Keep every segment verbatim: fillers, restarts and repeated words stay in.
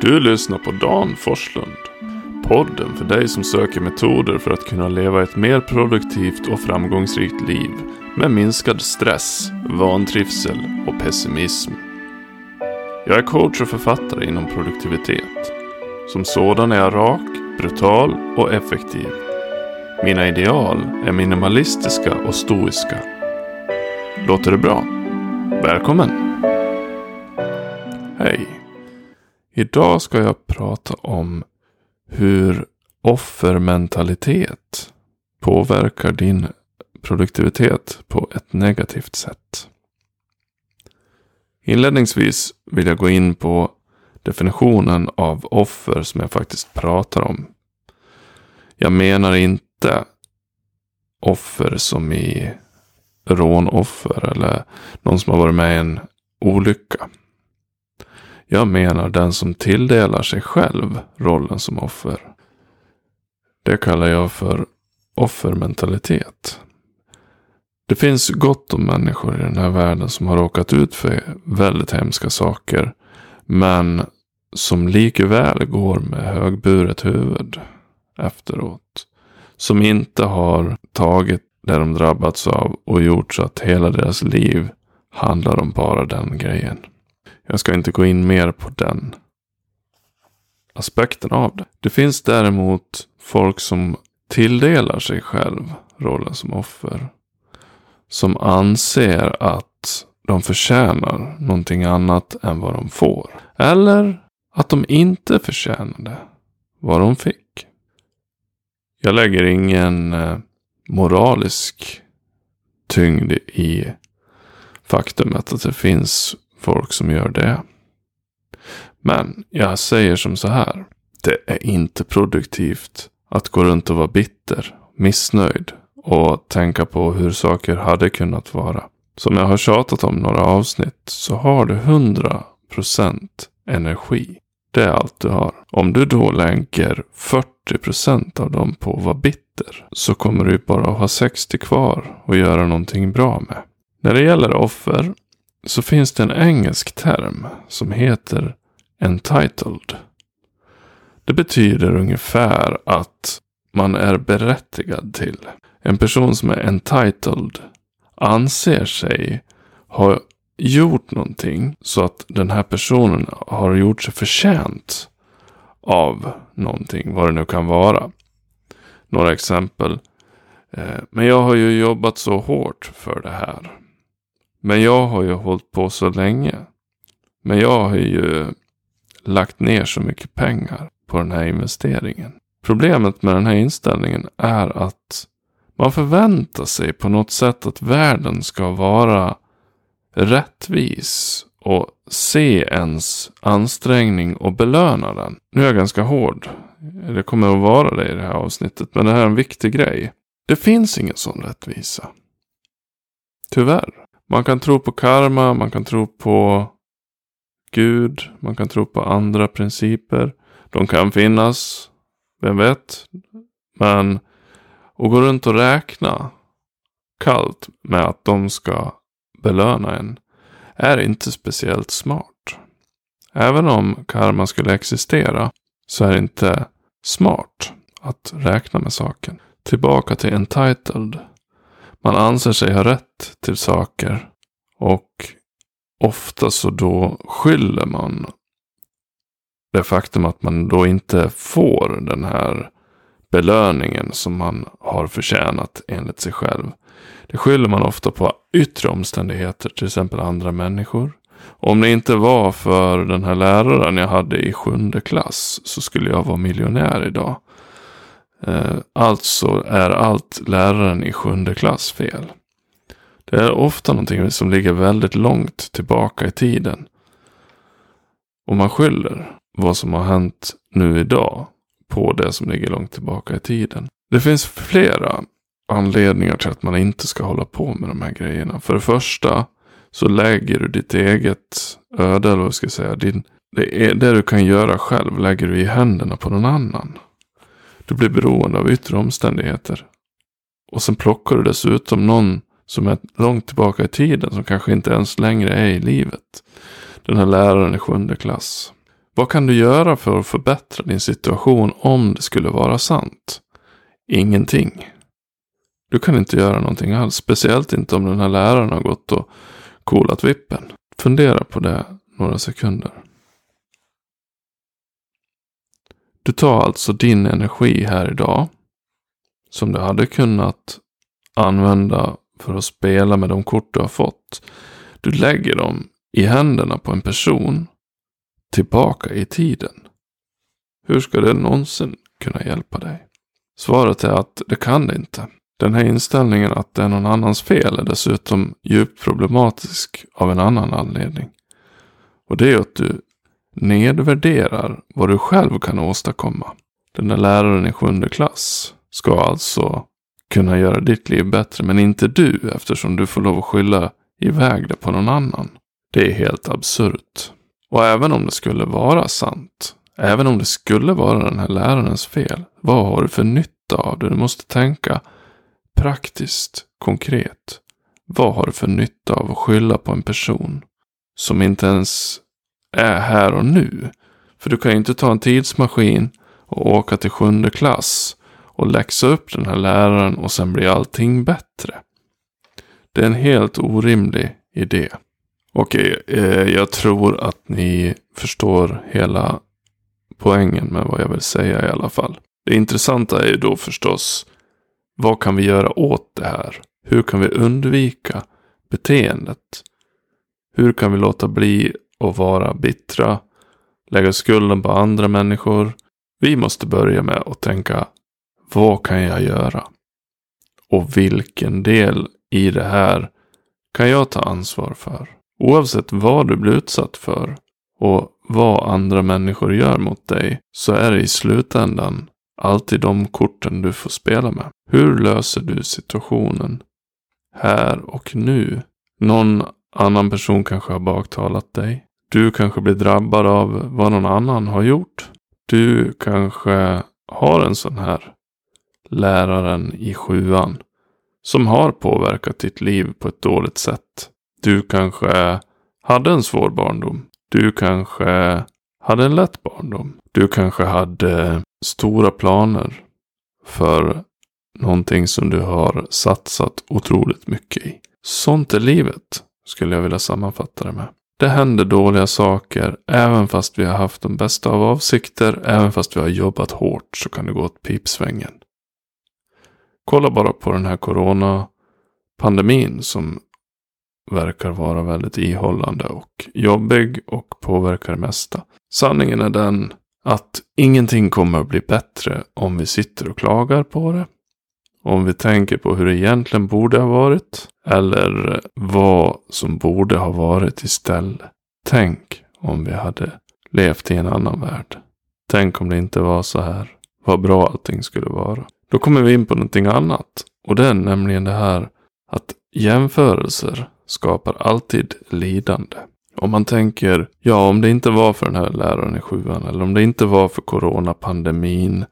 Du lyssnar på Dan Forslund, podden för dig som söker metoder för att kunna leva ett mer produktivt och framgångsrikt liv med minskad stress, vantrivsel och pessimism. Jag är coach och författare inom produktivitet. Som sådan är jag rak, brutal och effektiv. Mina ideal är minimalistiska och stoiska. Låter det bra? Välkommen! Hej! Idag ska jag prata om hur offermentalitet påverkar din produktivitet på ett negativt sätt. Inledningsvis vill jag gå in på definitionen av offer som jag faktiskt pratar om. Jag menar inte offer som i rånoffer eller någon som har varit med i en olycka. Jag menar den som tilldelar sig själv rollen som offer. Det kallar jag för offermentalitet. Det finns gott om människor i den här världen som har råkat ut för väldigt hemska saker, men som likväl går med högburet huvud efteråt. Som inte har tagit det de drabbats av och gjort så att hela deras liv handlar om bara den grejen. Jag ska inte gå in mer på den aspekten av det. Det finns däremot folk som tilldelar sig själv rollen som offer. Som anser att de förtjänar någonting annat än vad de får. Eller att de inte förtjänade vad de fick. Jag lägger ingen moralisk tyngd i faktumet att det finns folk som gör det. Men jag säger som så här. Det är inte produktivt att gå runt och vara bitter, missnöjd och tänka på hur saker hade kunnat vara. Som jag har tjatat om några avsnitt så har du hundra procent energi. Det är allt du har. Om du då lägger fyrtio procent av dem på att vara bitter så kommer du bara att ha sextio kvar och göra någonting bra med. När det gäller offer så finns det en engelsk term som heter entitled. Det betyder ungefär att man är berättigad till. En person som är entitled anser sig ha gjort någonting så att den här personen har gjort sig förtjänt av någonting, vad det nu kan vara. Några exempel. Men jag har ju jobbat så hårt för det här. Men jag har ju hållit på så länge. Men jag har ju lagt ner så mycket pengar på den här investeringen. Problemet med den här inställningen är att man förväntar sig på något sätt att världen ska vara rättvis och se ens ansträngning och belöna den. Nu är jag ganska hård. Det kommer att vara det i det här avsnittet, men det här är en viktig grej. Det finns ingen sån rättvisa. Tyvärr. Man kan tro på karma, man kan tro på Gud, man kan tro på andra principer. De kan finnas, vem vet. Men att gå runt och räkna kallt med att de ska belöna en är inte speciellt smart. Även om karma skulle existera så är det inte smart att räkna med saken. Tillbaka till entitled. Man anser sig ha rätt till saker och ofta så då skyller man det faktum att man då inte får den här belöningen som man har förtjänat enligt sig själv. Det skyller man ofta på yttre omständigheter, till exempel andra människor. Om det inte var för den här läraren jag hade i sjunde klass så skulle jag vara miljonär idag. Alltså är allt läraren i sjunde klass fel. Det är ofta någonting som ligger väldigt långt tillbaka i tiden. Och man skyller vad som har hänt nu idag på det som ligger långt tillbaka i tiden. Det finns flera anledningar till att man inte ska hålla på med de här grejerna. För det första så lägger du ditt eget öde, eller vad ska jag säga, din, det, är, det du kan göra själv lägger du i händerna på någon annan. Du blir beroende av yttre omständigheter. Och sen plockar du dessutom någon som är långt tillbaka i tiden, som kanske inte ens längre är i livet. Den här läraren i sjunde klass. Vad kan du göra för att förbättra din situation om det skulle vara sant? Ingenting. Du kan inte göra någonting alls, speciellt inte om den här läraren har gått och kolat vippen. Fundera på det några sekunder. Du tar alltså din energi här idag, som du hade kunnat använda för att spela med de kort du har fått. Du lägger dem i händerna på en person tillbaka i tiden. Hur ska det någonsin kunna hjälpa dig? Svaret är att det kan det inte. Den här inställningen att det är någon annans fel är dessutom djupt problematisk av en annan anledning. Och det är att du nedvärderar vad du själv kan åstadkomma. Den där läraren i sjunde klass ska alltså kunna göra ditt liv bättre, men inte du, eftersom du får lov att skylla iväg det på någon annan. Det är helt absurt. Och även om det skulle vara sant, även om det skulle vara den här lärarens fel, vad har du för nytta av det? Du måste tänka praktiskt, konkret. Vad har du för nytta av att skylla på en person som inte ens är här och nu? För du kan ju inte ta en tidsmaskin och åka till sjunde klass och läxa upp den här läraren och sen blir allting bättre. Det är en helt orimlig idé. Okej, eh, jag tror att ni förstår hela poängen med vad jag vill säga i alla fall. Det intressanta är ju då förstås, vad kan vi göra åt det här? Hur kan vi undvika beteendet? Hur kan vi låta bli att vara bittra? Lägga skulden på andra människor? Vi måste börja med att tänka, vad kan jag göra? Och vilken del i det här kan jag ta ansvar för? Oavsett vad du blir utsatt för och vad andra människor gör mot dig, så är det i slutändan alltid de korten du får spela med. Hur löser du situationen här och nu? Någon annan person kanske har baktalat dig. Du kanske blir drabbad av vad någon annan har gjort. Du kanske har en sån här läraren i sjuan som har påverkat ditt liv på ett dåligt sätt. Du kanske hade en svår barndom. Du kanske hade en lätt barndom. Du kanske hade stora planer för någonting som du har satsat otroligt mycket i. Sånt är livet, skulle jag vilja sammanfatta det med. Det händer dåliga saker, även fast vi har haft de bästa av avsikter, även fast vi har jobbat hårt, så kan det gå åt pipsvängen. Kolla bara på den här coronapandemin som verkar vara väldigt ihållande och jobbig och påverkar det mesta. Sanningen är den att ingenting kommer att bli bättre om vi sitter och klagar på det. Om vi tänker på hur det egentligen borde ha varit eller vad som borde ha varit istället. Tänk om vi hade levt i en annan värld. Tänk om det inte var så här. Vad bra allting skulle vara. Då kommer vi in på någonting annat. Och det är nämligen det här att jämförelser skapar alltid lidande. Om man tänker, ja om det inte var för den här läraren i sjuan, eller om det inte var för coronapandemin,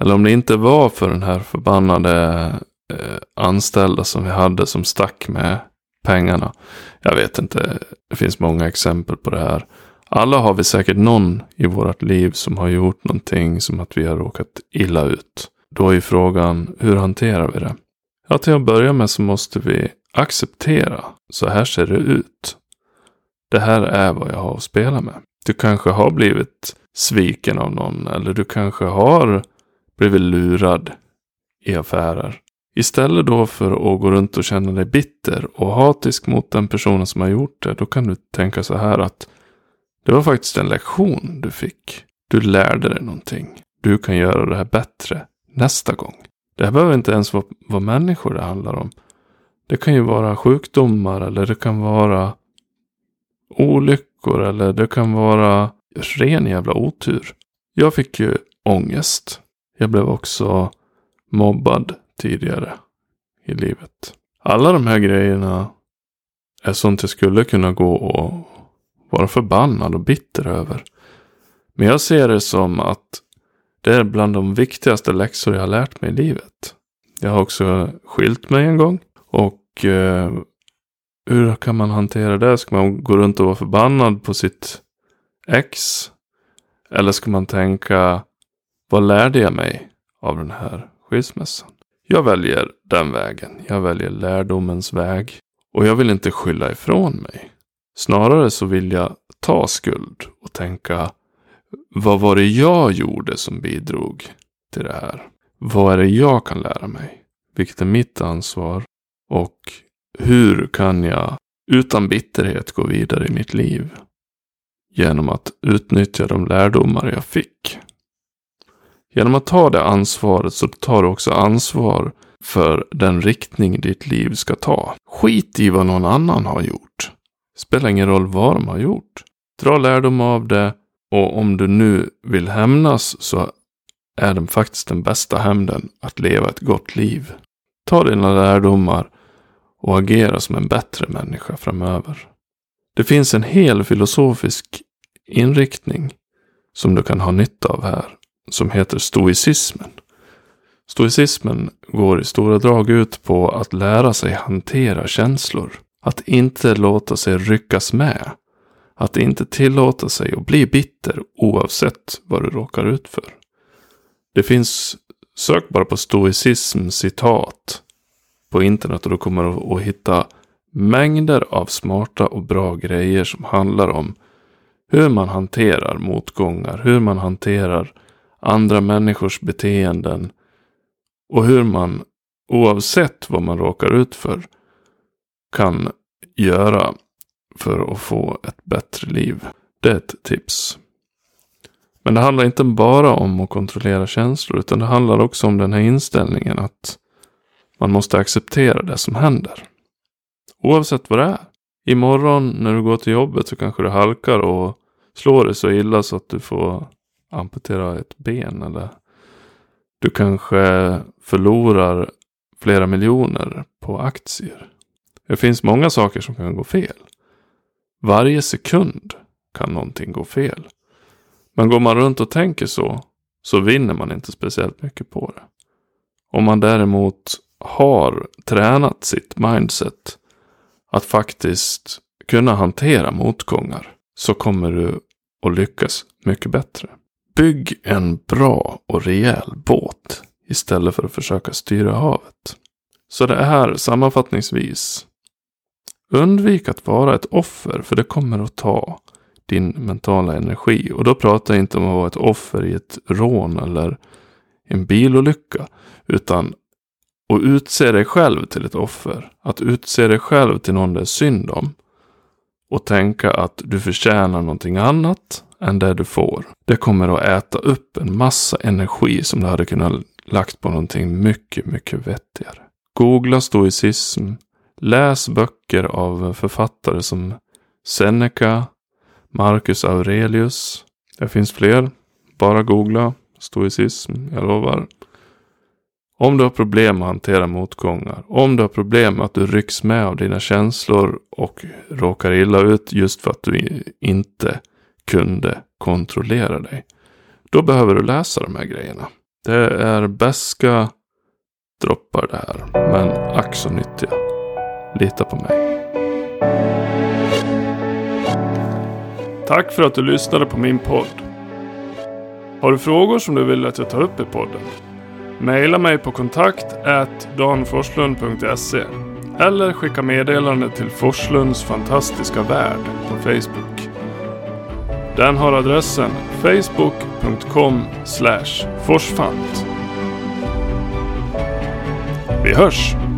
eller om det inte var för den här förbannade eh, anställda som vi hade som stack med pengarna. Jag vet inte, det finns många exempel på det här. Alla har vi säkert någon i vårt liv som har gjort någonting som att vi har råkat illa ut. Då är frågan, hur hanterar vi det? Ja, till att börja med så måste vi acceptera. Så här ser det ut. Det här är vad jag har att spela med. Du kanske har blivit sviken av någon. Eller du kanske har blivit lurad i affärer. Istället då för att gå runt och känna dig bitter och hatisk mot den personen som har gjort det. Då kan du tänka så här att det var faktiskt en lektion du fick. Du lärde dig någonting. Du kan göra det här bättre nästa gång. Det här behöver inte ens vara, vara människor det handlar om. Det kan ju vara sjukdomar eller det kan vara olyckor eller det kan vara ren jävla otur. Jag fick ju ångest. Jag blev också mobbad tidigare i livet. Alla de här grejerna är sånt jag skulle kunna gå och vara förbannad och bitter över. Men jag ser det som att det är bland de viktigaste läxor jag har lärt mig i livet. Jag har också skilt mig en gång. Och Och eh, hur kan man hantera det? Ska man gå runt och vara förbannad på sitt ex? Eller ska man tänka, vad lärde jag mig av den här skilsmässan? Jag väljer den vägen. Jag väljer lärdomens väg. Och jag vill inte skylla ifrån mig. Snarare så vill jag ta skuld och tänka, vad var det jag gjorde som bidrog till det här? Vad är det jag kan lära mig? Vilket är mitt ansvar? Och hur kan jag utan bitterhet gå vidare i mitt liv? Genom att utnyttja de lärdomar jag fick. Genom att ta det ansvaret så tar du också ansvar för den riktning ditt liv ska ta. Skit i vad någon annan har gjort. Spelar ingen roll vad de har gjort. Dra lärdom av det. Och om du nu vill hämnas så är den faktiskt den bästa hämnden att leva ett gott liv. Ta dina lärdomar och agera som en bättre människa framöver. Det finns en hel filosofisk inriktning som du kan ha nytta av här, som heter stoicismen. Stoicismen går i stora drag ut på att lära sig hantera känslor. Att inte låta sig ryckas med. Att inte tillåta sig att bli bitter oavsett vad du råkar ut för. Det finns, sök bara på stoicism citat på internet och du kommer att hitta mängder av smarta och bra grejer som handlar om hur man hanterar motgångar, hur man hanterar andra människors beteenden och hur man oavsett vad man råkar ut för kan göra för att få ett bättre liv. Det är ett tips. Men det handlar inte bara om att kontrollera känslor, utan det handlar också om den här inställningen att man måste acceptera det som händer. Oavsett vad det är. Imorgon när du går till jobbet så kanske du halkar och slår dig så illa så att du får amputera ett ben. Eller du kanske förlorar flera miljoner på aktier. Det finns många saker som kan gå fel. Varje sekund kan någonting gå fel. Men går man runt och tänker så, så vinner man inte speciellt mycket på det. Om man däremot har tränat sitt mindset att faktiskt kunna hantera motgångar, så kommer du att lyckas mycket bättre. Bygg en bra och rejäl båt istället för att försöka styra havet. Så det här sammanfattningsvis. Undvik att vara ett offer, för det kommer att ta din mentala energi. Och då pratar jag inte om att vara ett offer i ett rån eller en bilolycka, utan att utse dig själv till ett offer. Att utse dig själv till någon det är synd om och tänka att du förtjänar någonting annat än det du får. Det kommer att äta upp en massa energi som du hade kunnat lagt på någonting mycket, mycket vettigare. Googla stoicism. Läs böcker av författare som Seneca, Marcus Aurelius. Det finns fler. Bara googla stoicism, jag lovar. Om du har problem med att hantera motgångar, om du har problem med att du rycks med av dina känslor och råkar illa ut just för att du inte kunde kontrollera dig, då behöver du läsa de här grejerna. Det är bästa droppar det här, men ack så nyttiga. Lita på mig. Tack för att du lyssnade på min podd. Har du frågor som du vill att jag tar upp i podden? Maila mig på kontakt at danforslund punkt se eller skicka meddelande till Forslunds fantastiska värld på Facebook. Den har adressen facebook punkt com slash forsfant. Vi hörs!